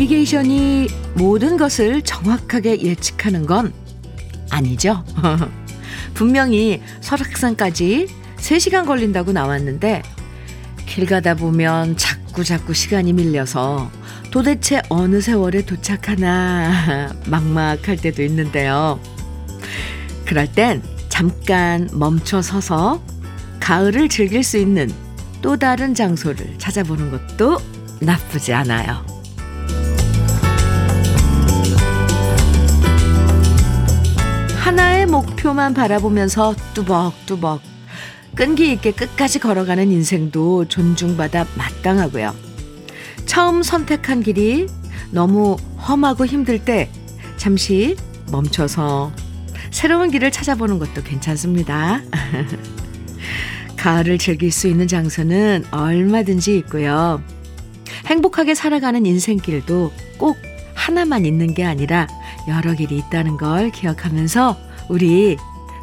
내비게이션이 모든 것을 정확하게 예측하는 건 아니죠. 분명히 설악산까지 3시간 걸린다고 나왔는데 길 가다 보면 자꾸 시간이 밀려서 도대체 어느 세월에 도착하나 막막할 때도 있는데요. 그럴 땐 잠깐 멈춰 서서 가을을 즐길 수 있는 또 다른 장소를 찾아보는 것도 나쁘지 않아요. 하나의 목표만 바라보면서 뚜벅뚜벅 끈기 있게 끝까지 걸어가는 인생도 존중받아 마땅하고요. 처음 선택한 길이 너무 험하고 힘들 때 잠시 멈춰서 새로운 길을 찾아보는 것도 괜찮습니다. 가을을 즐길 수 있는 장소는 얼마든지 있고요. 행복하게 살아가는 인생길도 꼭 하나만 있는 게 아니라 여러 길이 있다는 걸 기억하면서 우리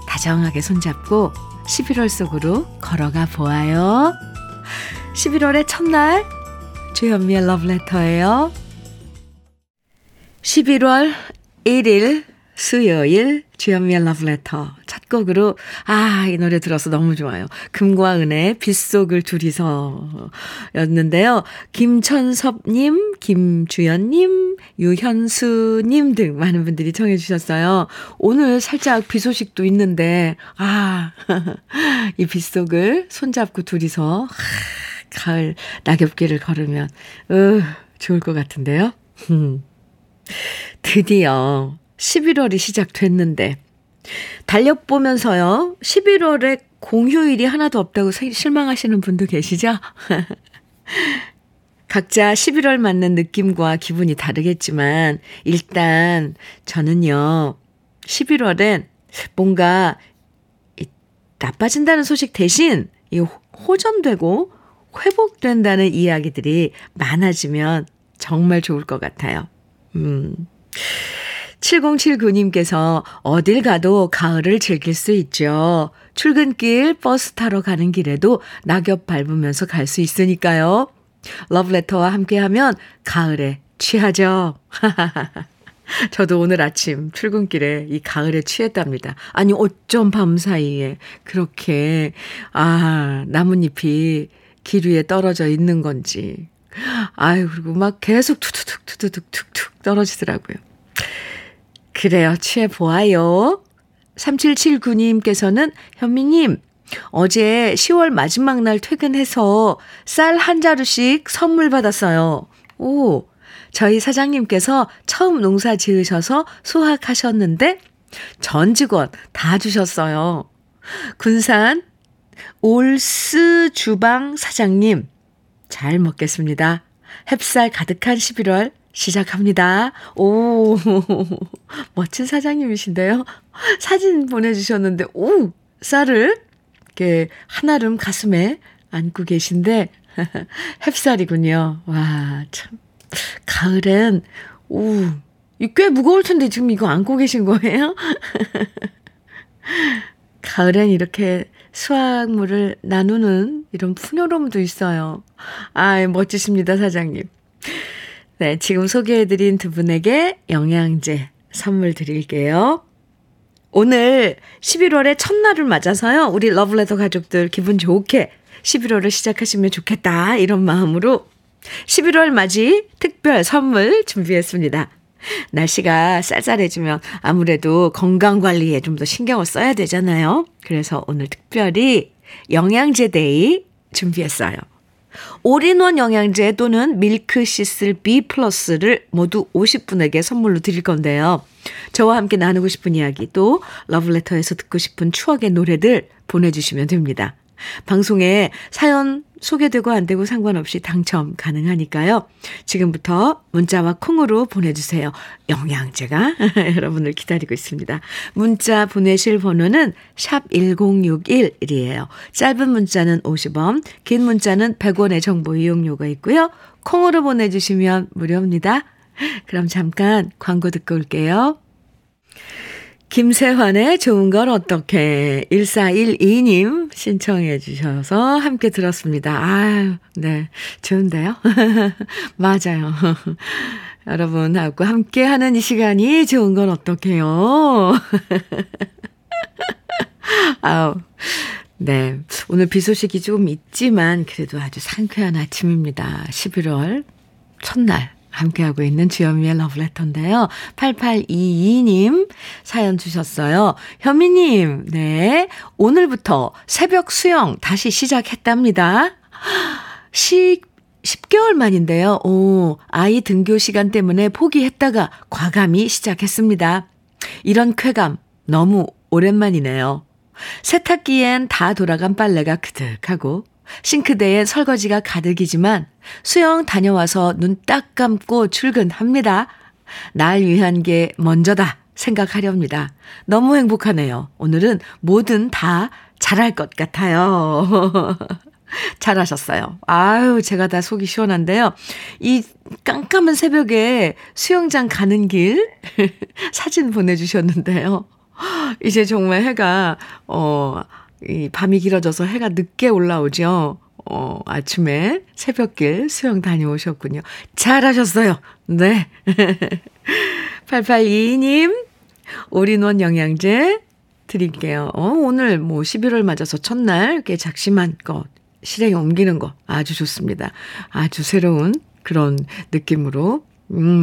다정하게 손잡고 11월 속으로 걸어가 보아요. 11월의 첫날 주현미의 러브레터예요. 11월 1일 수요일 주현미의 러브레터 첫 곡으로 이 노래 들어서 너무 좋아요. 금과 은의 빗속을 둘이서 였는데요. 김천섭님, 김주연님, 유현수님 등 많은 분들이 청해 주셨어요. 오늘 살짝 비 소식도 있는데 이 빗속을 손잡고 둘이서 가을 낙엽길을 걸으면 좋을 것 같은데요. 드디어 11월이 시작됐는데 달려보면서요. 11월에 공휴일이 하나도 없다고 실망하시는 분도 계시죠? 각자 11월 맞는 느낌과 기분이 다르겠지만 일단 저는요. 11월엔 뭔가 나빠진다는 소식 대신 호전되고 회복된다는 이야기들이 많아지면 정말 좋을 것 같아요. 7079님께서 어딜 가도 가을을 즐길 수 있죠. 출근길 버스 타러 가는 길에도 낙엽 밟으면서 갈 수 있으니까요. 러브레터와 함께하면 가을에 취하죠. 저도 오늘 아침 출근길에 이 가을에 취했답니다. 아니 어쩜 밤사이에 그렇게 나뭇잎이 길 위에 떨어져 있는 건지 그리고 막 계속 툭툭 떨어지더라고요. 그래요. 취해보아요. 3779님께서는 현미님 어제 10월 마지막 날 퇴근해서 쌀 한 자루씩 선물 받았어요. 오, 저희 사장님께서 처음 농사 지으셔서 수확하셨는데 전 직원 다 주셨어요. 군산 올스 주방 사장님 잘 먹겠습니다. 햅쌀 가득한 11월 시작합니다. 오, 멋진 사장님이신데요. 사진 보내주셨는데, 쌀을 이렇게 한 아름 가슴에 안고 계신데, 햅쌀이군요. 와, 참. 가을엔, 꽤 무거울 텐데 지금 이거 안고 계신 거예요? 가을엔 이렇게 수확물을 나누는 이런 풍요로움도 있어요. 멋지십니다, 사장님. 네, 지금 소개해드린 두 분에게 영양제 선물 드릴게요. 오늘 11월의 첫날을 맞아서요. 우리 러브레터 가족들 기분 좋게 11월을 시작하시면 좋겠다. 이런 마음으로 11월 맞이 특별 선물 준비했습니다. 날씨가 쌀쌀해지면 아무래도 건강관리에 좀 더 신경을 써야 되잖아요. 그래서 오늘 특별히 영양제 데이 준비했어요. 올인원 영양제 또는 밀크시슬 B+를 모두 50분에게 선물로 드릴 건데요. 저와 함께 나누고 싶은 이야기 또 러브레터에서 듣고 싶은 추억의 노래들 보내주시면 됩니다. 방송에 사연 소개되고 안 되고 상관없이 당첨 가능하니까요. 지금부터 문자와 콩으로 보내주세요. 영양제가 여러분을 기다리고 있습니다. 문자 보내실 번호는 샵 1061이에요. 짧은 문자는 50원, 긴 문자는 100원의 정보 이용료가 있고요. 콩으로 보내주시면 무료입니다. 그럼 잠깐 광고 듣고 올게요. 김세환의 좋은 걸 어떡해 1412님 신청해 주셔서 함께 들었습니다. 네 좋은데요? 맞아요. 여러분하고 함께하는 이 시간이 좋은 건 어떡해요? 아우, 네. 오늘 비 소식이 좀 있지만 그래도 아주 상쾌한 아침입니다. 11월 첫날 함께하고 있는 주현미의 러브레터인데요. 8822님 사연 주셨어요. 현미님, 네. 오늘부터 새벽 수영 다시 시작했답니다. 10개월 만인데요. 오, 아이 등교 시간 때문에 포기했다가 과감히 시작했습니다. 이런 쾌감 너무 오랜만이네요. 세탁기엔 다 돌아간 빨래가 그득하고 싱크대에 설거지가 가득이지만 수영 다녀와서 눈 딱 감고 출근합니다. 날 위한 게 먼저다 생각하렵니다. 너무 행복하네요. 오늘은 뭐든 다 잘할 것 같아요. 잘하셨어요. 아유, 제가 다 속이 시원한데요. 이 깜깜한 새벽에 수영장 가는 길 사진 보내주셨는데요. 이제 정말 해가 이 밤이 길어져서 해가 늦게 올라오죠. 아침에 새벽길 수영 다녀오셨군요. 잘하셨어요. 네. 8822님 올인원 영양제 드릴게요. 오늘 뭐 11월 맞아서 첫날 이렇게 작심한 것 실행에 옮기는 거 아주 좋습니다. 아주 새로운 그런 느낌으로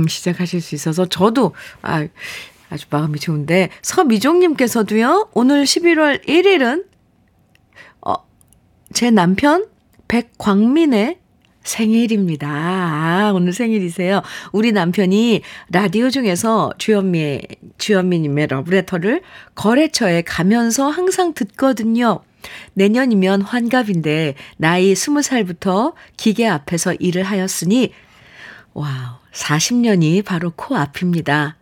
시작하실 수 있어서 저도 아주 마음이 좋은데, 서미종님께서도요. 오늘 11월 1일은 제 남편 백광민의 생일입니다. 아, 오늘 생일이세요. 우리 남편이 라디오 중에서 주현미님의 러브레터를 거래처에 가면서 항상 듣거든요. 내년이면 환갑인데 나이 20살부터 기계 앞에서 일을 하였으니 와우, 40년이 바로 코앞입니다.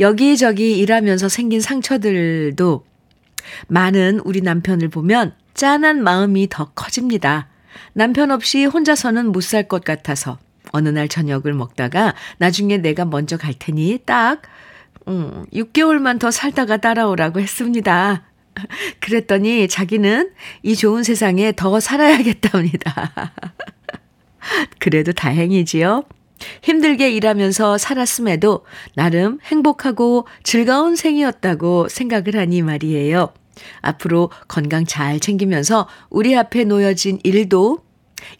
여기저기 일하면서 생긴 상처들도 많은 우리 남편을 보면 짠한 마음이 더 커집니다. 남편 없이 혼자서는 못 살 것 같아서 어느 날 저녁을 먹다가 나중에 내가 먼저 갈 테니 딱 6개월만 더 살다가 따라오라고 했습니다. 그랬더니 자기는 이 좋은 세상에 더 살아야겠답니다. 그래도 다행이지요. 힘들게 일하면서 살았음에도 나름 행복하고 즐거운 생이었다고 생각을 하니 말이에요. 앞으로 건강 잘 챙기면서 우리 앞에 놓여진 일도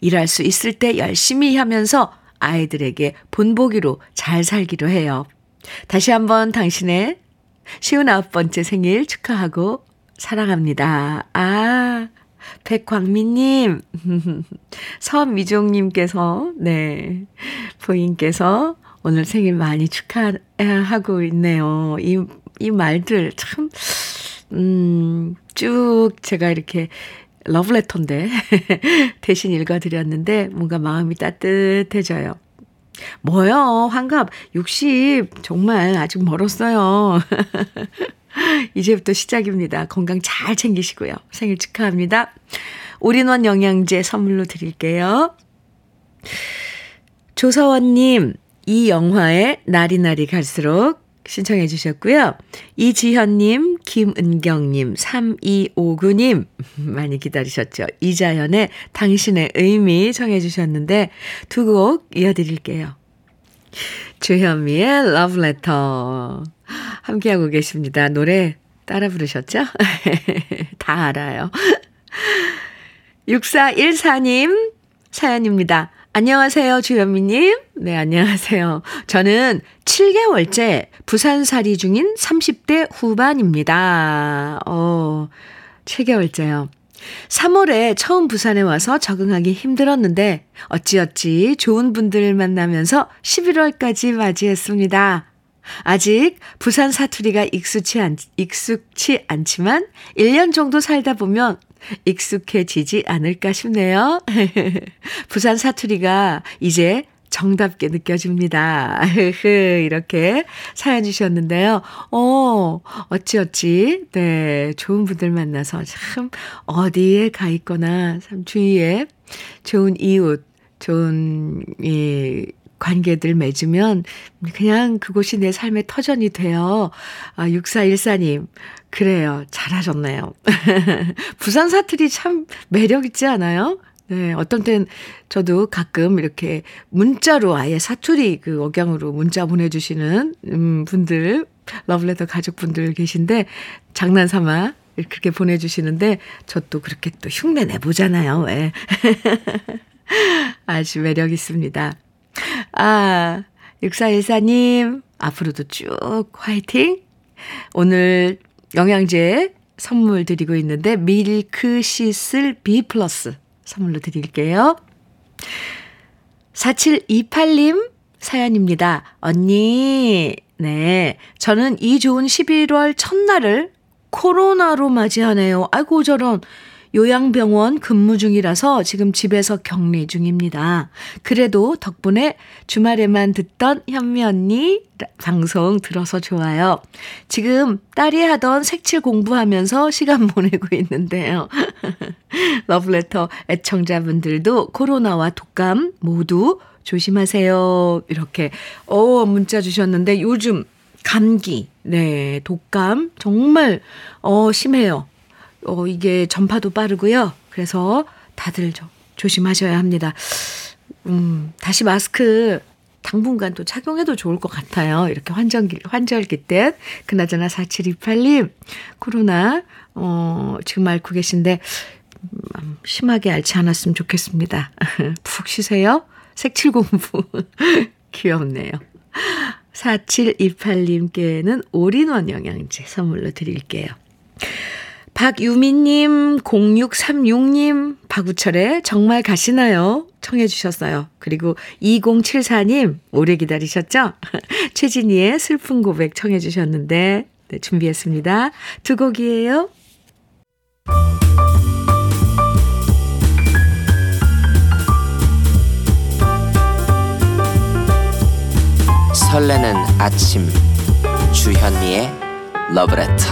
일할 수 있을 때 열심히 하면서 아이들에게 본보기로 잘 살기로 해요. 다시 한번 당신의 59번째 생일 축하하고 사랑합니다. 아, 백광민님, 서미종님께서, 네, 부인께서 오늘 생일 많이 축하하고 있네요. 이 말들 참, 쭉 제가 이렇게 러브레터인데 대신 읽어드렸는데 뭔가 마음이 따뜻해져요. 뭐요? 환갑 60 정말 아직 멀었어요. 이제부터 시작입니다. 건강 잘 챙기시고요. 생일 축하합니다. 올인원 영양제 선물로 드릴게요. 조서원님, 이 영화의 날이 날이 갈수록 신청해 주셨고요. 이지현님, 김은경님, 3259님 많이 기다리셨죠. 이자연의 당신의 의미 청해 주셨는데 두 곡 이어드릴게요. 주현미의 러브레터 함께하고 계십니다. 노래 따라 부르셨죠? 다 알아요. 6414님 사연입니다. 안녕하세요, 주현미님. 네, 안녕하세요. 저는 7개월째 부산살이 중인 30대 후반입니다. 7개월째요. 3월에 처음 부산에 와서 적응하기 힘들었는데 어찌어찌 좋은 분들을 만나면서 11월까지 맞이했습니다. 아직 부산 사투리가 익숙치 않지만 1년 정도 살다 보면 익숙해지지 않을까 싶네요. 부산 사투리가 이제 정답게 느껴집니다. 이렇게 사연 주셨는데요. 어찌어찌, 네, 좋은 분들 만나서 참 어디에 가 있거나 참 주위에 좋은 이웃, 좋은 관계들 맺으면 그냥 그곳이 내 삶의 터전이 돼요. 6414님, 그래요. 잘하셨네요. 부산 사투리 참 매력 있지 않아요? 네, 어떤 때는 저도 가끔 이렇게 문자로 아예 사투리 그 억양으로 문자 보내주시는 분들, 러브레터 가족분들 계신데 장난삼아 그렇게 보내주시는데 저 또 그렇게 또 흉내 내보잖아요. 네. 아주 매력 있습니다. 아, 6414님 앞으로도 쭉 화이팅. 오늘 영양제 선물 드리고 있는데 밀크시슬 B+ 선물로 드릴게요. 4728님 사연입니다. 언니, 네, 저는 이 좋은 11월 첫날을 코로나로 맞이하네요. 아이고 저런, 요양병원 근무 중이라서 지금 집에서 격리 중입니다. 그래도 덕분에 주말에만 듣던 현미 언니 방송 들어서 좋아요. 지금 딸이 하던 색칠 공부하면서 시간 보내고 있는데요. 러브레터 애청자분들도 코로나와 독감 모두 조심하세요. 이렇게 문자 주셨는데 요즘 감기, 네, 독감 정말 심해요. 이게 전파도 빠르고요. 그래서 다들 좀 조심하셔야 합니다. 다시 마스크 당분간 또 착용해도 좋을 것 같아요. 이렇게 환절기 때. 그나저나 4728님, 코로나, 지금 앓고 계신데, 심하게 앓지 않았으면 좋겠습니다. 푹 쉬세요. 색칠 공부. 귀엽네요. 4728님께는 올인원 영양제 선물로 드릴게요. 박유미님, 0636님, 박우철의 정말 가시나요? 청해 주셨어요. 그리고 2074님, 오래 기다리셨죠? 최진희의 슬픈 고백 청해 주셨는데, 네, 준비했습니다. 두 곡이에요. 설레는 아침, 주현미의 러브레터.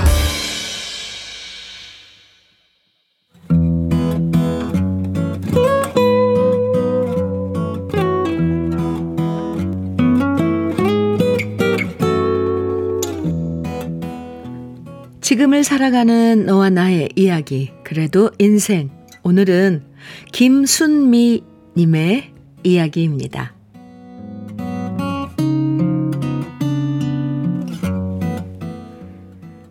지금을 살아가는 너와 나의 이야기, 그래도 인생. 오늘은 김순미 님의 이야기입니다.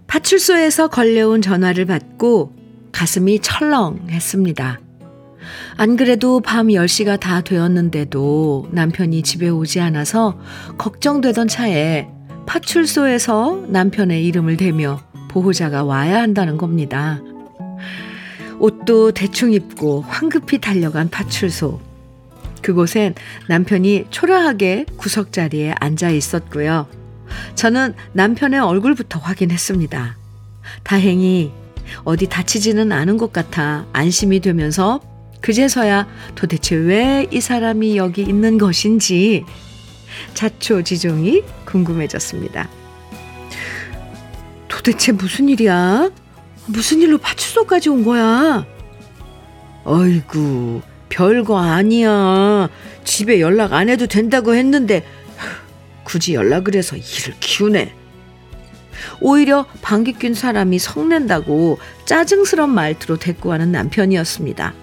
파출소에서 걸려온 전화를 받고 가슴이 철렁했습니다. 안 그래도 밤 10시가 다 되었는데도 남편이 집에 오지 않아서 걱정되던 차에 파출소에서 남편의 이름을 대며 보호자가 와야 한다는 겁니다. 옷도 대충 입고 황급히 달려간 파출소. 그곳엔 남편이 초라하게 구석자리에 앉아 있었고요. 저는 남편의 얼굴부터 확인했습니다. 다행히 어디 다치지는 않은 것 같아 안심이 되면서 그제서야 도대체 왜 이 사람이 여기 있는 것인지 자초지종이 궁금해졌습니다. 도대체 무슨 일이야? 무슨 일로 파출소까지 온 거야? 어이구, 별거 아니야. 집에 연락 안 해도 된다고 했는데 굳이 연락을 해서 일을 키우네. 오히려 방귀 낀 사람이 성낸다고 짜증스런 말투로 대꾸하는 남편이었습니다.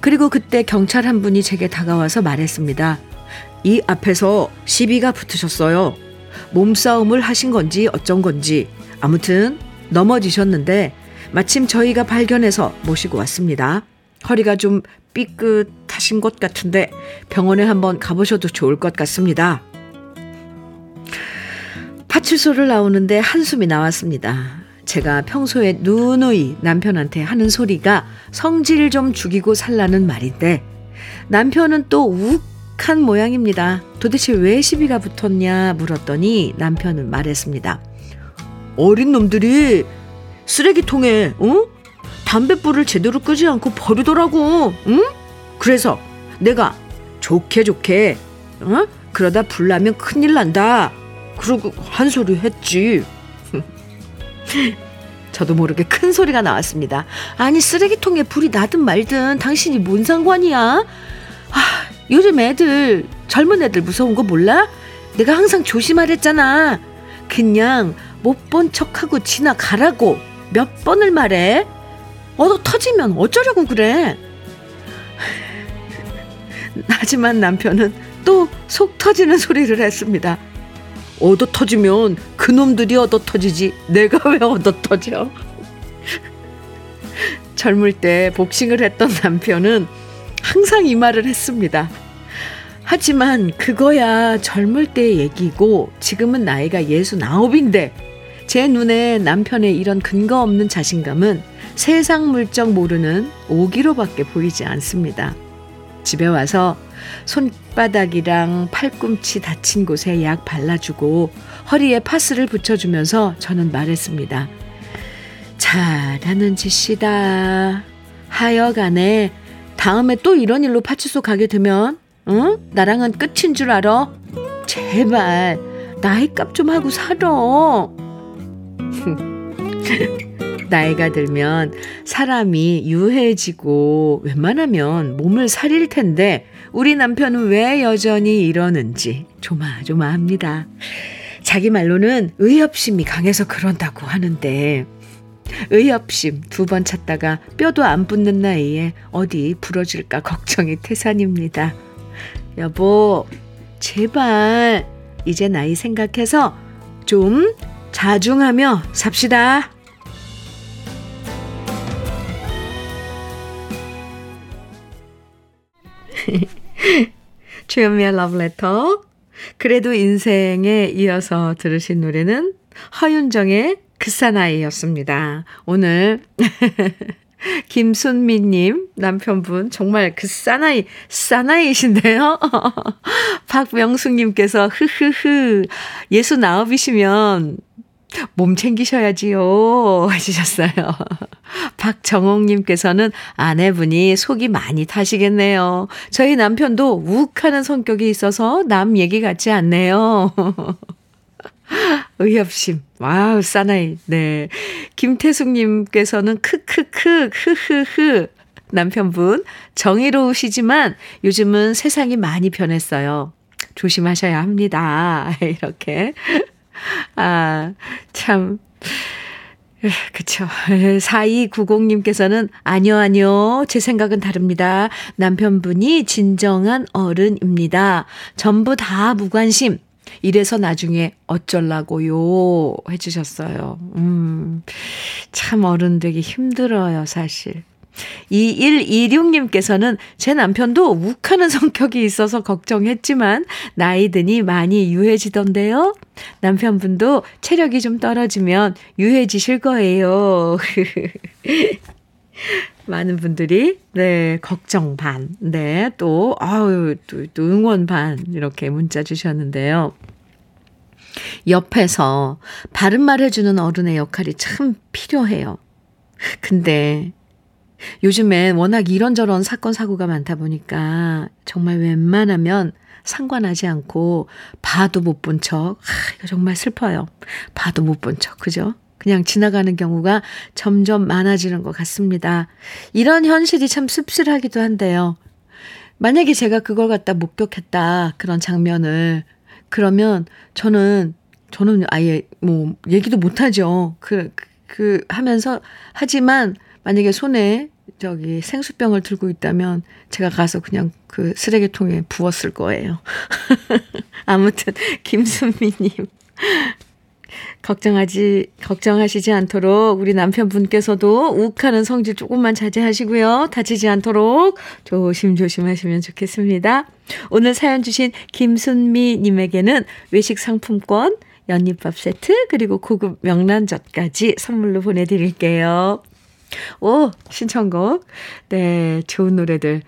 그리고 그때 경찰 한 분이 제게 다가와서 말했습니다. 이 앞에서 시비가 붙으셨어요. 몸싸움을 하신 건지 어쩐 건지 아무튼 넘어지셨는데 마침 저희가 발견해서 모시고 왔습니다. 허리가 좀 삐끗하신 것 같은데 병원에 한번 가보셔도 좋을 것 같습니다. 파출소를 나오는데 한숨이 나왔습니다. 제가 평소에 누누이 남편한테 하는 소리가 성질 좀 죽이고 살라는 말인데 남편은 또 욱한 모양입니다. 도대체 왜 시비가 붙었냐 물었더니 남편은 말했습니다. 어린 놈들이 쓰레기통에 담뱃불을 제대로 끄지 않고 버리더라고. 응? 그래서 내가 좋게 그러다 불 나면 큰일 난다 그러고 한 소리 했지. 저도 모르게 큰 소리가 나왔습니다. 아니, 쓰레기통에 불이 나든 말든 당신이 뭔 상관이야? 요즘 애들, 젊은 애들 무서운 거 몰라? 내가 항상 조심하랬잖아. 그냥 못 본 척하고 지나가라고 몇 번을 말해. 터지면 어쩌려고 그래. 하지만 남편은 또 속 터지는 소리를 했습니다. 얻어 터지면 그놈들이 얻어 터지지 내가 왜 얻어 터져? 젊을 때 복싱을 했던 남편은 항상 이 말을 했습니다. 하지만 그거야 젊을 때 얘기고 지금은 나이가 69인데 제 눈에 남편의 이런 근거 없는 자신감은 세상 물정 모르는 오기로밖에 보이지 않습니다. 집에 와서 손바닥이랑 팔꿈치 다친 곳에 약 발라주고 허리에 파스를 붙여주면서 저는 말했습니다. 잘하는 짓이다. 하여간에 다음에 또 이런 일로 파출소 가게 되면 응? 나랑은 끝인 줄 알아? 제발 나이 값 좀 하고 살아. 나이가 들면 사람이 유해지고 웬만하면 몸을 사릴 텐데 우리 남편은 왜 여전히 이러는지 조마조마합니다. 자기 말로는 의협심이 강해서 그런다고 하는데 의협심 2번 찾다가 뼈도 안 붙는 나이에 어디 부러질까 걱정이 태산입니다. 여보, 제발 이제 나이 생각해서 좀 자중하며 삽시다. 주현미의 러브레터. 그래도 인생에 이어서 들으신 노래는 허윤정의 그 사나이였습니다. 오늘 김순미님 남편분 정말 그 사나이이신데요. 박명숙님께서 흐흐흐 69이시면 몸 챙기셔야지요 해주셨어요. 박정옥님께서는 아내분이 속이 많이 타시겠네요. 저희 남편도 욱하는 성격이 있어서 남 얘기 같지 않네요. 의협심. 와우, 사나이. 네. 김태숙님께서는 크크크, 흐흐흐. 남편분, 정의로우시지만 요즘은 세상이 많이 변했어요. 조심하셔야 합니다. 이렇게. 아, 참. 그쵸. 4290님께서는 아니요. 제 생각은 다릅니다. 남편분이 진정한 어른입니다. 전부 다 무관심. 이래서 나중에 어쩌려고요 해주셨어요. 참 어른 되기 힘들어요 사실. 2126님께서는 제 남편도 욱하는 성격이 있어서 걱정했지만 나이 드니 많이 유해지던데요. 남편분도 체력이 좀 떨어지면 유해지실 거예요. 많은 분들이 네 걱정 반, 네 또 아유 또 응원 반 이렇게 문자 주셨는데요. 옆에서 바른 말 해주는 어른의 역할이 참 필요해요. 근데 요즘에 워낙 이런저런 사건 사고가 많다 보니까 정말 웬만하면 상관하지 않고 봐도 못 본 척, 이거 정말 슬퍼요. 봐도 못 본 척, 그죠? 그냥 지나가는 경우가 점점 많아지는 것 같습니다. 이런 현실이 참 씁쓸하기도 한데요. 만약에 제가 그걸 갖다 목격했다, 그런 장면을, 그러면 저는 아예 뭐 얘기도 못하죠. 하면서 하지만 만약에 손에 저기 생수병을 들고 있다면 제가 가서 그냥 그 쓰레기통에 부었을 거예요. 아무튼 김순미님. 걱정하시지 않도록 우리 남편분께서도 욱하는 성질 조금만 자제하시고요. 다치지 않도록 조심조심 하시면 좋겠습니다. 오늘 사연 주신 김순미님에게는 외식 상품권, 연잎밥 세트, 그리고 고급 명란젓까지 선물로 보내드릴게요. 오, 신청곡. 네, 좋은 노래들.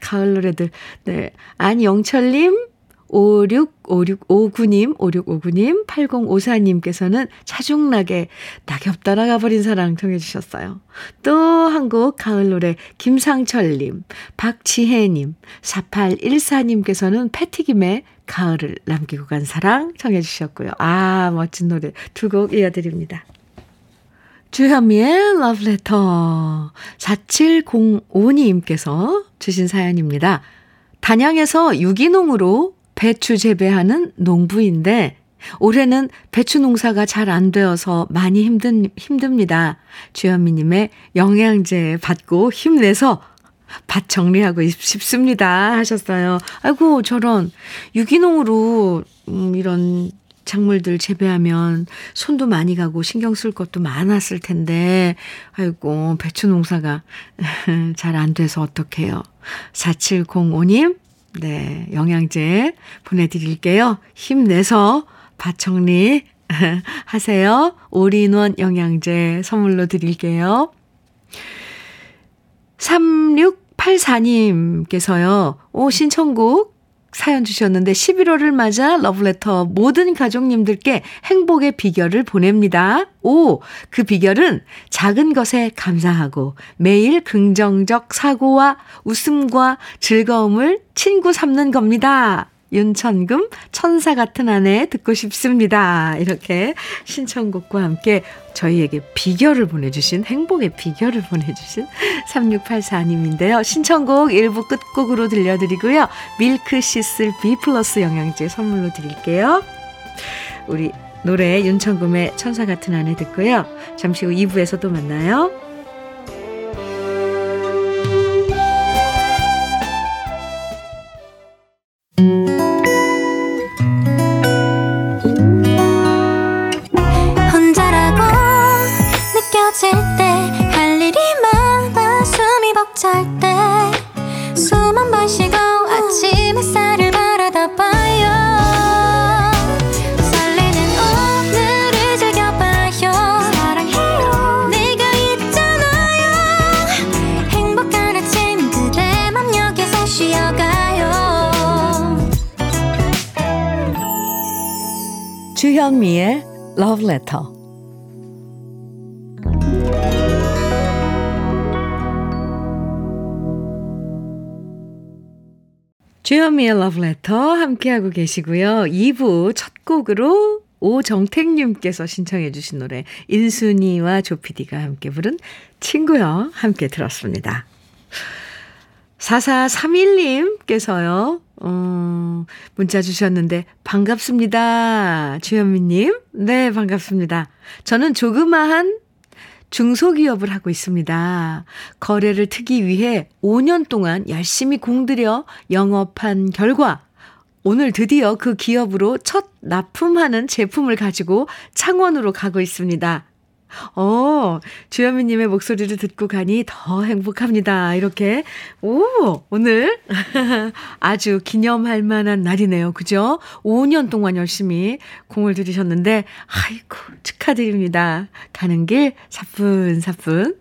가을 노래들. 네, 안영철님. 5659님, 8054님께서는 차중락에 낙엽 따라가버린 사랑 정해주셨어요. 또 한 곡 가을 노래 김상철님, 박지혜님, 4814님께서는 패티김의 가을을 남기고 간 사랑 정해주셨고요. 아, 멋진 노래 두 곡 이어드립니다. 주현미의 러브레터. 4705님께서 주신 사연입니다. 단양에서 유기농으로 배추 재배하는 농부인데 올해는 배추 농사가 잘 안 되어서 많이 힘듭니다. 주현미님의 영양제 받고 힘내서 밭 정리하고 싶습니다 하셨어요. 아이고 저런 유기농으로 이런 작물들 재배하면 손도 많이 가고 신경 쓸 것도 많았을 텐데 아이고 배추 농사가 잘 안 돼서 어떡해요. 4705님 네 영양제 보내드릴게요. 힘내서 밭 정리 하세요. 올인원 영양제 선물로 드릴게요. 3684님께서요. 오 신청곡 사연 주셨는데 11월을 맞아 러브레터 모든 가족님들께 행복의 비결을 보냅니다. 오, 그 비결은 작은 것에 감사하고 매일 긍정적 사고와 웃음과 즐거움을 친구 삼는 겁니다. 윤천금 천사 같은 아내 듣고 싶습니다. 이렇게 신청곡과 함께 저희에게 비결을 보내주신 행복의 비결을 보내주신 3684님인데요. 신청곡 1부 끝곡으로 들려드리고요. 밀크시슬 B+ 영양제 선물로 드릴게요. 우리 노래 윤천금의 천사 같은 아내 듣고요. 잠시 후 2부에서 또 만나요. 주현미의 러브레터. 주현미의 러브레터 함께하고 계시고요. 2부 첫 곡으로 오정택님께서 신청해 주신 노래 인순이와 조피디가 함께 부른 친구요 함께 들었습니다. 4431님께서요. 문자 주셨는데 반갑습니다. 주현미님. 네, 반갑습니다. 저는 조그마한 중소기업을 하고 있습니다. 거래를 트기 위해 5년 동안 열심히 공들여 영업한 결과 오늘 드디어 그 기업으로 첫 납품하는 제품을 가지고 창원으로 가고 있습니다. 주현미님의 목소리를 듣고 가니 더 행복합니다. 이렇게, 오늘 아주 기념할 만한 날이네요. 그죠? 5년 동안 열심히 공을 들이셨는데, 아이고, 축하드립니다. 가는 길 사뿐사뿐.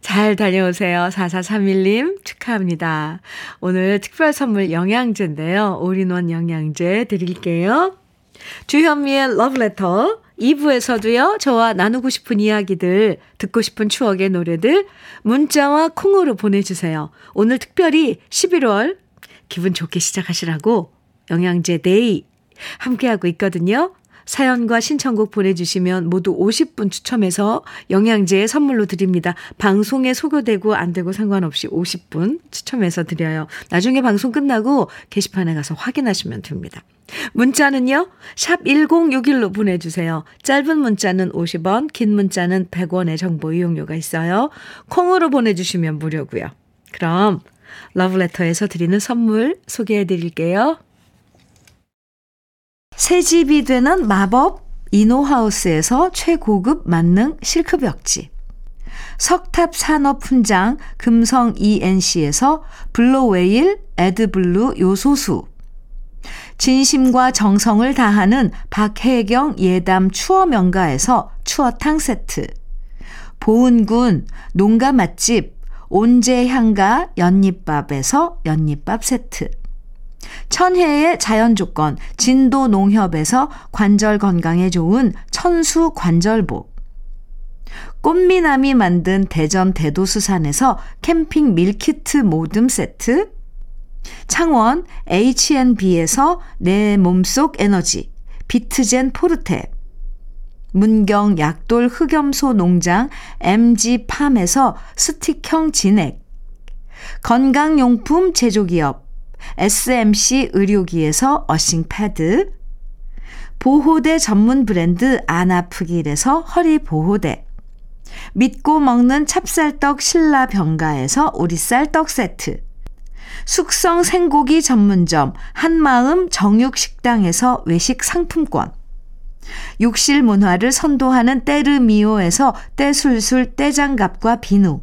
잘 다녀오세요. 4431님 축하합니다. 오늘 특별 선물 영양제인데요. 올인원 영양제 드릴게요. 주현미의 러브레터. 2부에서도요. 저와 나누고 싶은 이야기들, 듣고 싶은 추억의 노래들 문자와 콩으로 보내주세요. 오늘 특별히 11월 기분 좋게 시작하시라고 영양제 데이 함께하고 있거든요. 사연과 신청곡 보내주시면 모두 50분 추첨해서 영양제 선물로 드립니다. 방송에 소개되고 안 되고 상관없이 50분 추첨해서 드려요. 나중에 방송 끝나고 게시판에 가서 확인하시면 됩니다. 문자는요. 샵 1061로 보내주세요. 짧은 문자는 50원, 긴 문자는 100원의 정보 이용료가 있어요. 콩으로 보내주시면 무료고요. 그럼 러브레터에서 드리는 선물 소개해드릴게요. 새집이 되는 마법 이노하우스에서 최고급 만능 실크벽지, 석탑산업훈장 금성 ENC에서 블루웨일 에드블루 요소수, 진심과 정성을 다하는 박혜경 예담 추어명가에서 추어탕 세트, 보은군 농가 맛집 온재향가 연잎밥에서 연잎밥 세트, 천혜의 자연조건 진도농협에서 관절 건강에 좋은 천수 관절보, 꽃미남이 만든 대전 대도수산에서 캠핑 밀키트 모듬 세트, 창원 H&B에서 내 몸속 에너지 비트젠 포르테, 문경 약돌 흑염소 농장 MG팜에서 스틱형 진액, 건강용품 제조기업 SMC 의료기에서 어싱 패드, 보호대 전문 브랜드 안아프길에서 허리 보호대, 믿고 먹는 찹쌀떡 신라 병가에서 오리쌀 떡 세트, 숙성 생고기 전문점 한마음 정육식당에서 외식 상품권, 욕실 문화를 선도하는 때르미오에서 때술술 때장갑과 비누,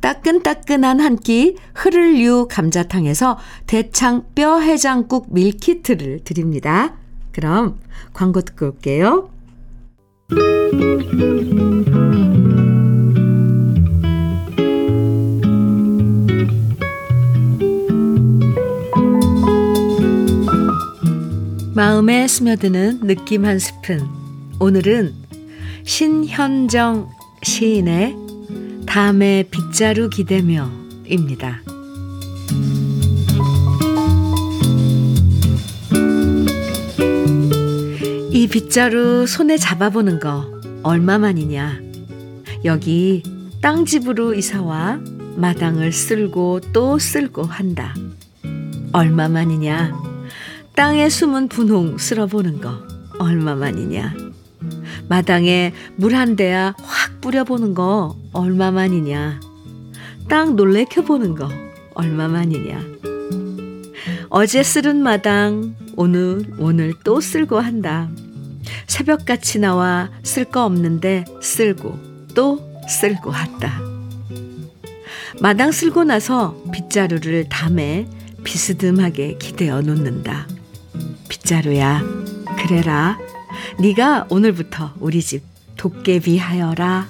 따끈따끈한 한 끼 흐를유 감자탕에서 대창 뼈 해장국 밀키트를 드립니다. 그럼 광고 듣고 올게요. 마음에 스며드는 느낌 한 스푼. 오늘은 신현정 시인의 담에 빗자루 기대며입니다. 이 빗자루 손에 잡아보는 거 얼마만이냐. 여기 땅집으로 이사와 마당을 쓸고 또 쓸고 한다. 얼마만이냐. 땅에 숨은 분홍 쓸어보는 거 얼마만이냐. 마당에 물 한 대야 확 뿌려보는 거 얼마만이냐. 땅 놀래켜보는 거 얼마만이냐. 어제 쓸은 마당 오늘 또 쓸고 한다. 새벽같이 나와 쓸 거 없는데 쓸고 또 쓸고 한다. 마당 쓸고 나서 빗자루를 담에 비스듬하게 기대어 놓는다. 빗자루야, 그래라. 네가 오늘부터 우리 집 도깨비 하여라.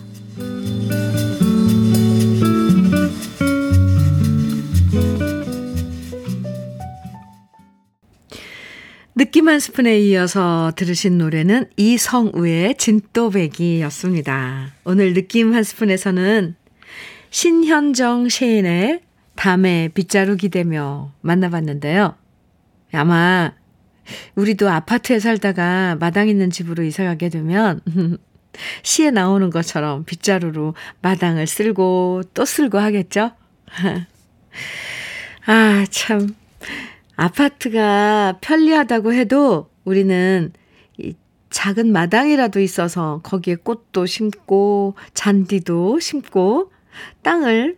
느낌 한 스푼에 이어서 들으신 노래는 이성우의 진또배기였습니다. 오늘 느낌 한 스푼에서는 신현정 시인의 담에 빗자루 기대며 만나봤는데요. 아마 우리도 아파트에 살다가 마당 있는 집으로 이사가게 되면 시에 나오는 것처럼 빗자루로 마당을 쓸고 또 쓸고 하겠죠? 아, 참. 아파트가 편리하다고 해도 우리는 이 작은 마당이라도 있어서 거기에 꽃도 심고 잔디도 심고 땅을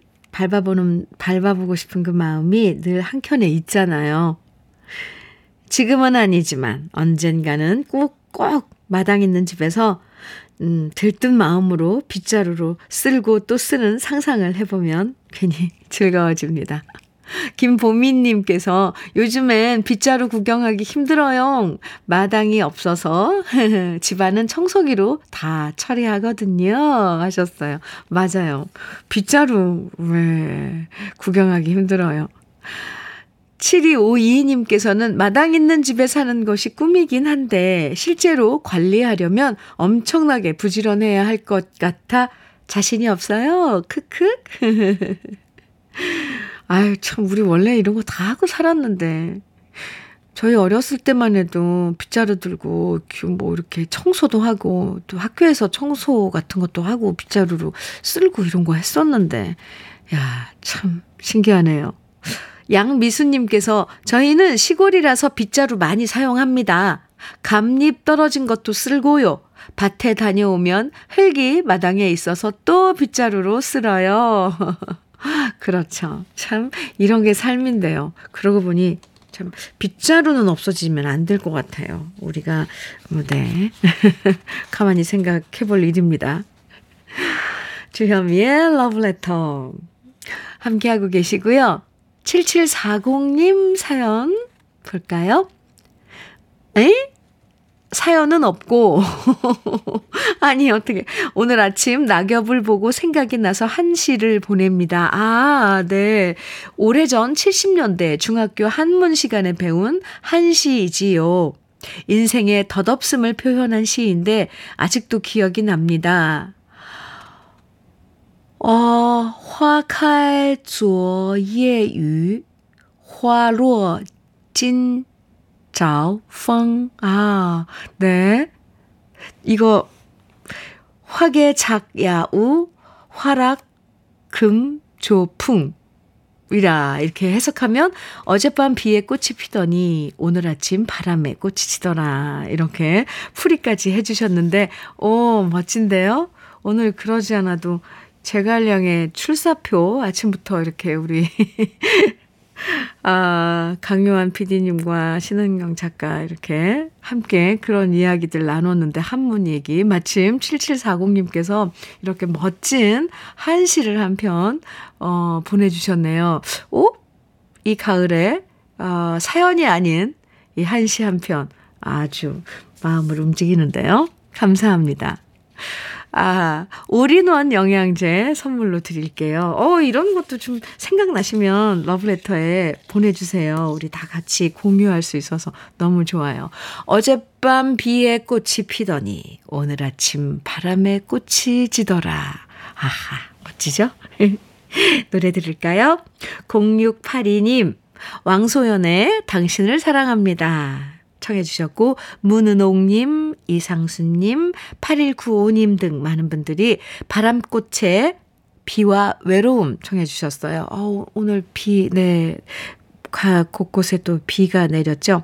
밟아보고 싶은 그 마음이 늘 한켠에 있잖아요. 지금은 아니지만 언젠가는 꼭 마당 있는 집에서 들뜬 마음으로 빗자루로 쓸고 또 쓰는 상상을 해보면 괜히 즐거워집니다. 김보민님께서 요즘엔 빗자루 구경하기 힘들어요. 마당이 없어서 집안은 청소기로 다 처리하거든요. 하셨어요. 맞아요. 빗자루 왜 구경하기 힘들어요. 7252님께서는 마당 있는 집에 사는 것이 꿈이긴 한데 실제로 관리하려면 엄청나게 부지런해야 할 것 같아 자신이 없어요. 크크. 아유, 참, 우리 원래 이런 거 다 하고 살았는데. 저희 어렸을 때만 해도 빗자루 들고, 뭐, 이렇게 청소도 하고, 또 학교에서 청소 같은 것도 하고, 빗자루로 쓸고 이런 거 했었는데. 야, 참, 신기하네요. 양미수님께서 저희는 시골이라서 빗자루 많이 사용합니다. 감잎 떨어진 것도 쓸고요. 밭에 다녀오면 흙이 마당에 있어서 또 빗자루로 쓸어요. 그렇죠. 참 이런 게 삶인데요. 그러고 보니 참 빗자루는 없어지면 안 될 것 같아요. 우리가 네 가만히 생각해 볼 일입니다. 주현미의 러브레터 함께하고 계시고요. 7740님 사연 볼까요? 사연은 없고 아니 어떻게 오늘 아침 낙엽을 보고 생각이 나서 한 시를 보냅니다. 아, 네. 오래전 70년대 중학교 한문 시간에 배운 한시이지요. 인생의 덧없음을 표현한 시인데 아직도 기억이 납니다. 花开昨夜雨花落今朝风. 아, 네. 이거 화개작야우 화락금조풍 이라 이렇게 해석하면 어젯밤 비에 꽃이 피더니 오늘 아침 바람에 꽃이 지더라 이렇게 풀이까지 해주셨는데 오 멋진데요. 오늘 그러지 않아도 제갈량의 출사표 아침부터 이렇게 우리 아, 강요한 PD님과 신은경 작가 이렇게 함께 그런 이야기들 나눴는데 한문 얘기 마침 7740님께서 이렇게 멋진 한시를 한 편 보내주셨네요. 오? 이 가을에 사연이 아닌 이 한시 한 편 아주 마음을 움직이는데요. 감사합니다. 아, 올인원 영양제 선물로 드릴게요. 이런 것도 좀 생각나시면 러브레터에 보내주세요. 우리 다 같이 공유할 수 있어서 너무 좋아요. 어젯밤 비에 꽃이 피더니 오늘 아침 바람에 꽃이 지더라. 아하, 멋지죠? 노래 들을까요? 0682님, 왕소연의 당신을 사랑합니다. 청해 주셨고 문은옥님, 이상수님, 8195님 등 많은 분들이 바람꽃의 비와 외로움 청해 주셨어요. 오늘 비, 네, 곳곳에 또 비가 내렸죠.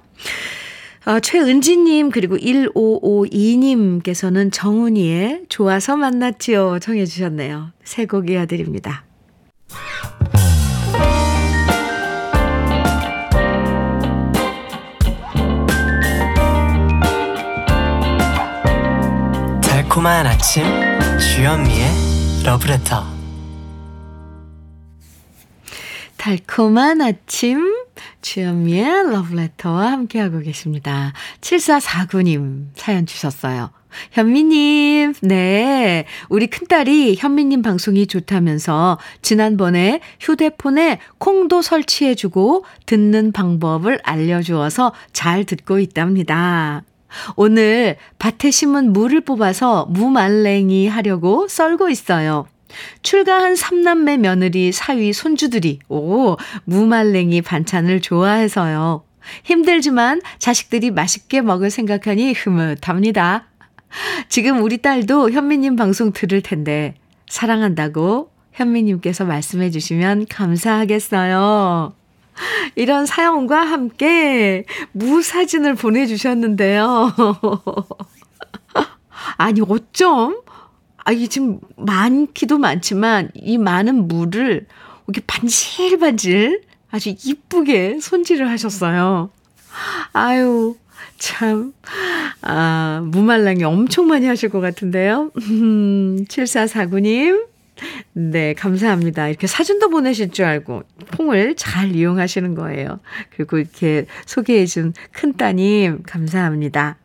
최은지님 그리고 1552님께서는 정훈이의 좋아서 만났지요 청해 주셨네요. 세 곡 이어드립니다. 고마운 아침 주현미의 러브레터. 달콤한 아침 주현미의 러브레터와 함께하고 계십니다. 7449님 사연 주셨어요. 현미님, 네, 우리 큰딸이 현미님 방송이 좋다면서 지난번에 휴대폰에 콩도 설치해주고 듣는 방법을 알려주어서 잘 듣고 있답니다. 오늘 밭에 심은 무를 뽑아서 무말랭이 하려고 썰고 있어요. 출가한 3남매 며느리 사위 손주들이 무말랭이 반찬을 좋아해서요. 힘들지만 자식들이 맛있게 먹을 생각하니 흐뭇합니다. 지금 우리 딸도 현미님 방송 들을 텐데 사랑한다고 현미님께서 말씀해 주시면 감사하겠어요. 이런 사연과 함께 무사진을 보내주셨는데요. 아니 어쩜 이게 지금 많기도 많지만 이 많은 무를 이렇게 반질반질 아주 이쁘게 손질을 하셨어요. 아유 참, 무말랑이 엄청 많이 하실 것 같은데요. 7449님 네, 감사합니다. 이렇게 사진도 보내실 줄 알고 콩을 잘 이용하시는 거예요. 그리고 이렇게 소개해준 큰따님 감사합니다.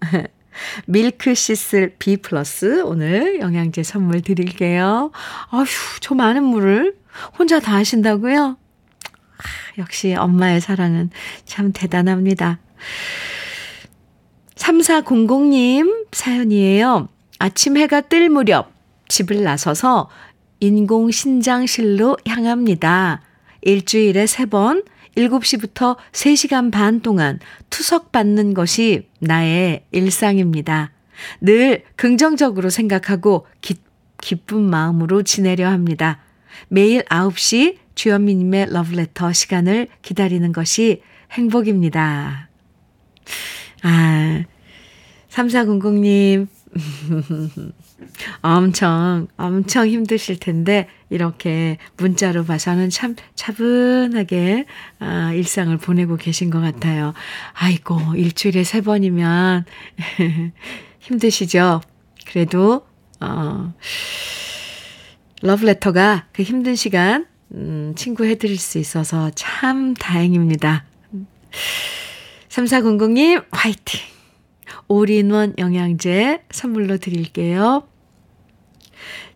밀크시슬 B 플러스 오늘 영양제 선물 드릴게요. 아휴, 저 많은 물을 혼자 다 하신다고요? 역시 엄마의 사랑은 참 대단합니다. 3400님 사연이에요. 아침 해가 뜰 무렵 집을 나서서 인공신장실로 향합니다. 일주일에 3번, 7시부터 3시간 반 동안 투석받는 것이 나의 일상입니다. 늘 긍정적으로 생각하고 기쁜 마음으로 지내려 합니다. 매일 9시 주현미님의 러브레터 시간을 기다리는 것이 행복입니다. 아, 3400님. 엄청 힘드실 텐데 이렇게 문자로 봐서는 참 차분하게 일상을 보내고 계신 것 같아요. 아이고 일주일에 3번이면 힘드시죠. 그래도 러브레터가 그 힘든 시간 친구 해드릴 수 있어서 참 다행입니다. 3400님 화이팅! 올인원 영양제 선물로 드릴게요.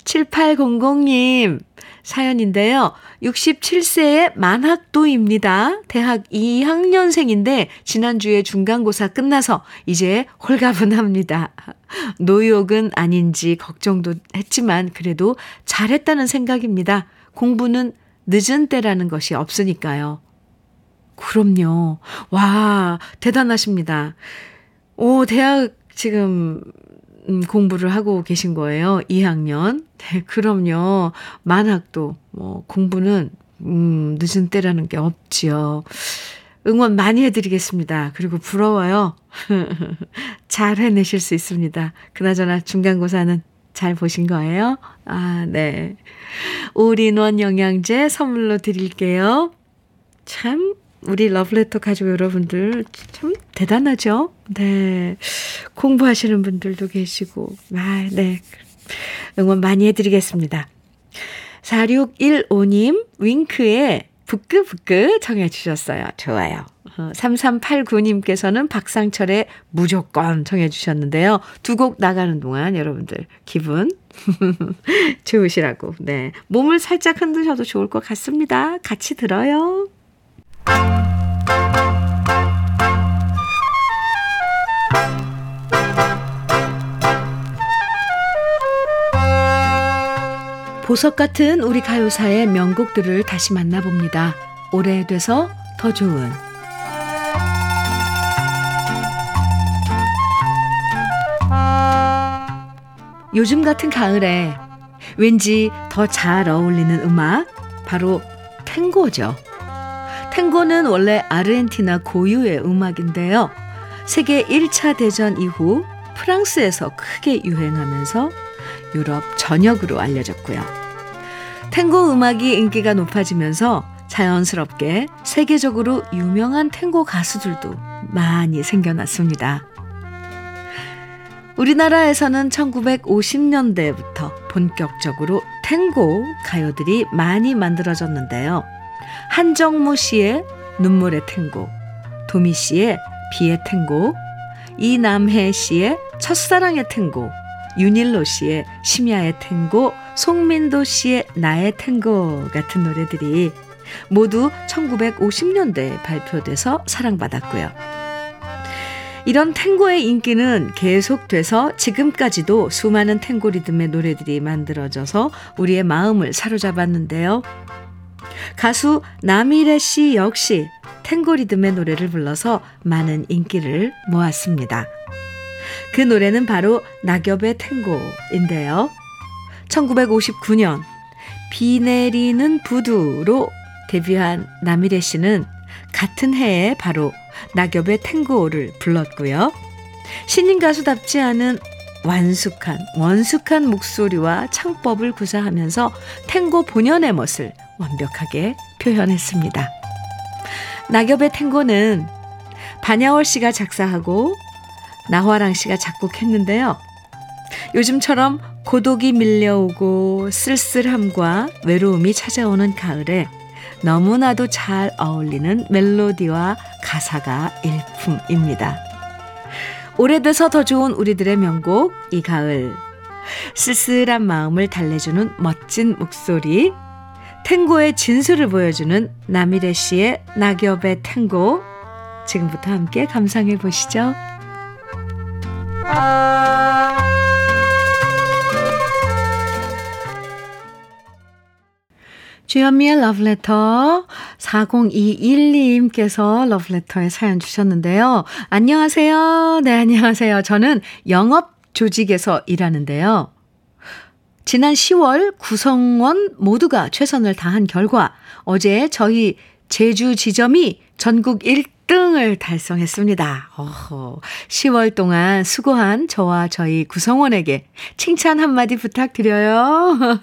7800님 사연인데요. 67세의 만학도입니다. 대학 2학년생인데 지난주에 중간고사 끝나서 이제 홀가분합니다. 노욕은 아닌지 걱정도 했지만 그래도 잘했다는 생각입니다. 공부는 늦은 때라는 것이 없으니까요. 그럼요. 와, 대단하십니다. 오, 대학 지금 공부를 하고 계신 거예요. 2학년. 네, 그럼요. 만학도 뭐 공부는 늦은 때라는 게 없지요. 응원 많이 해드리겠습니다. 그리고 부러워요. 잘 해내실 수 있습니다. 그나저나 중간고사는 잘 보신 거예요? 아, 네. 올인원 영양제 선물로 드릴게요. 참 우리 러브레터 가족 여러분들 참 대단하죠? 네. 공부하시는 분들도 계시고. 아, 네. 응원 많이 해드리겠습니다. 4615님 윙크의 부끄부끄 정해 주셨어요. 좋아요. 3389님께서는 박상철의 무조건 정해 주셨는데요. 두 곡 나가는 동안 여러분들 기분 좋으시라고. 네. 몸을 살짝 흔드셔도 좋을 것 같습니다. 같이 들어요. 보석 같은 우리 가요사의 명곡들을 다시 만나봅니다. 오래돼서 더 좋은. 요즘 같은 가을에 왠지 더 잘 어울리는 음악, 바로 탱고죠. 탱고는 원래 아르헨티나 고유의 음악인데요. 세계 1차 대전 이후 프랑스에서 크게 유행하면서 유럽 전역으로 알려졌고요. 탱고 음악이 인기가 높아지면서 자연스럽게 세계적으로 유명한 탱고 가수들도 많이 생겨났습니다. 우리나라에서는 1950년대부터 본격적으로 탱고 가요들이 많이 만들어졌는데요. 한정무 씨의 눈물의 탱고, 도미 씨의 비의 탱고, 이남해 씨의 첫사랑의 탱고, 윤일로 씨의 심야의 탱고, 송민도 씨의 나의 탱고 같은 노래들이 모두 1950년대에 발표돼서 사랑받았고요. 이런 탱고의 인기는 계속돼서 지금까지도 수많은 탱고 리듬의 노래들이 만들어져서 우리의 마음을 사로잡았는데요. 가수 나미래 씨 역시 탱고 리듬의 노래를 불러서 많은 인기를 모았습니다. 그 노래는 바로 낙엽의 탱고인데요. 1959년 비 내리는 부두로 데뷔한 나미래 씨는 같은 해에 바로 낙엽의 탱고를 불렀고요. 신인 가수답지 않은 원숙한 목소리와 창법을 구사하면서 탱고 본연의 멋을 완벽하게 표현했습니다. 낙엽의 탱고는 반야월 씨가 작사하고 나화랑 씨가 작곡했는데요. 요즘처럼 고독이 밀려오고 쓸쓸함과 외로움이 찾아오는 가을에 너무나도 잘 어울리는 멜로디와 가사가 일품입니다. 오래돼서 더 좋은 우리들의 명곡 이 가을, 쓸쓸한 마음을 달래주는 멋진 목소리, 탱고의 진수를 보여주는 나미래 씨의 낙엽의 탱고, 지금부터 함께 감상해 보시죠. 주현미의 러브레터. 4021님께서 러브레터에 사연 주셨는데요. 안녕하세요. 네, 안녕하세요. 저는 영업 조직에서 일하는데요. 지난 10월 구성원 모두가 최선을 다한 결과 어제 저희 제주 지점이 전국 1등을 달성했습니다. 10월 동안 수고한 저와 저희 구성원에게 칭찬 한마디 부탁드려요.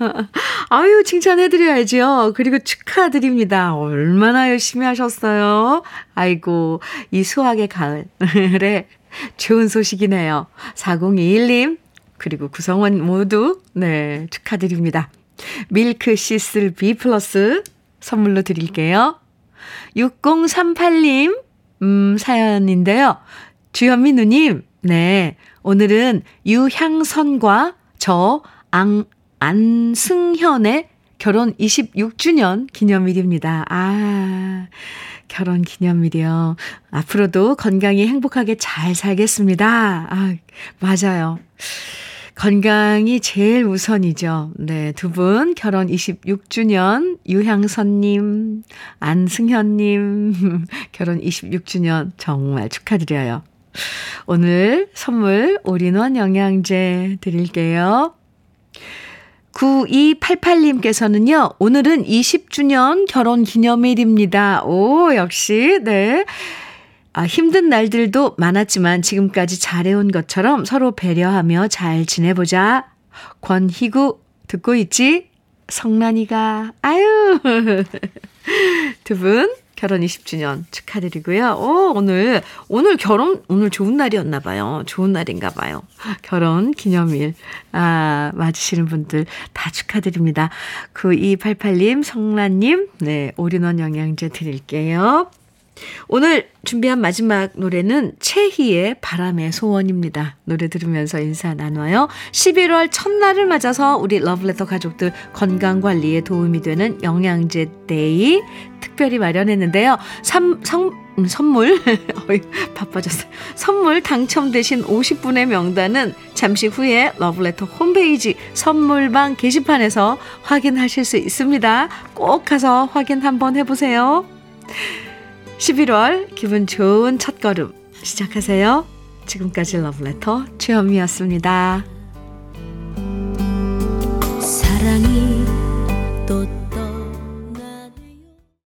아유, 칭찬해드려야죠. 그리고 축하드립니다. 얼마나 열심히 하셨어요. 아이고, 이 수학의 가을에 좋은 소식이네요. 4021님. 그리고 구성원 모두 네, 축하드립니다. 밀크 시슬 B 플러스 선물로 드릴게요. 6038님 사연인데요. 주현미 누님, 네, 오늘은 유향선과 저 안승현의 결혼 26주년 기념일입니다. 아, 결혼 기념일이요. 앞으로도 건강히 행복하게 잘 살겠습니다. 아, 맞아요. 건강이 제일 우선이죠. 네, 두 분 결혼 26주년 유향선님, 안승현님 결혼 26주년 정말 축하드려요. 오늘 선물 올인원 영양제 드릴게요. 9288님께서는요. 오늘은 20주년 결혼 기념일입니다. 오, 역시 네. 아, 힘든 날들도 많았지만 지금까지 잘해온 것처럼 서로 배려하며 잘 지내보자. 권희구 듣고 있지? 성란이가. 아유. 두 분 결혼 20주년 축하드리고요. 오, 오늘 좋은 날이었나 봐요. 좋은 날인가 봐요. 결혼 기념일. 아, 맞으시는 분들 다 축하드립니다. 9288님, 성란님, 네, 올인원 영양제 드릴게요. 오늘 준비한 마지막 노래는 채희의 바람의 소원입니다. 노래 들으면서 인사 나눠요. 11월 첫날을 맞아서 우리 러브레터 가족들 건강관리에 도움이 되는 영양제 데이 특별히 마련했는데요. 선물 바빠졌어요. 선물 당첨되신 50분의 명단은 잠시 후에 러브레터 홈페이지 선물방 게시판에서 확인하실 수 있습니다. 꼭 가서 확인 한번 해보세요. 11월 기분 좋은 첫걸음 시작하세요. 지금까지 러브레터 주현미였습니다. 사랑이 또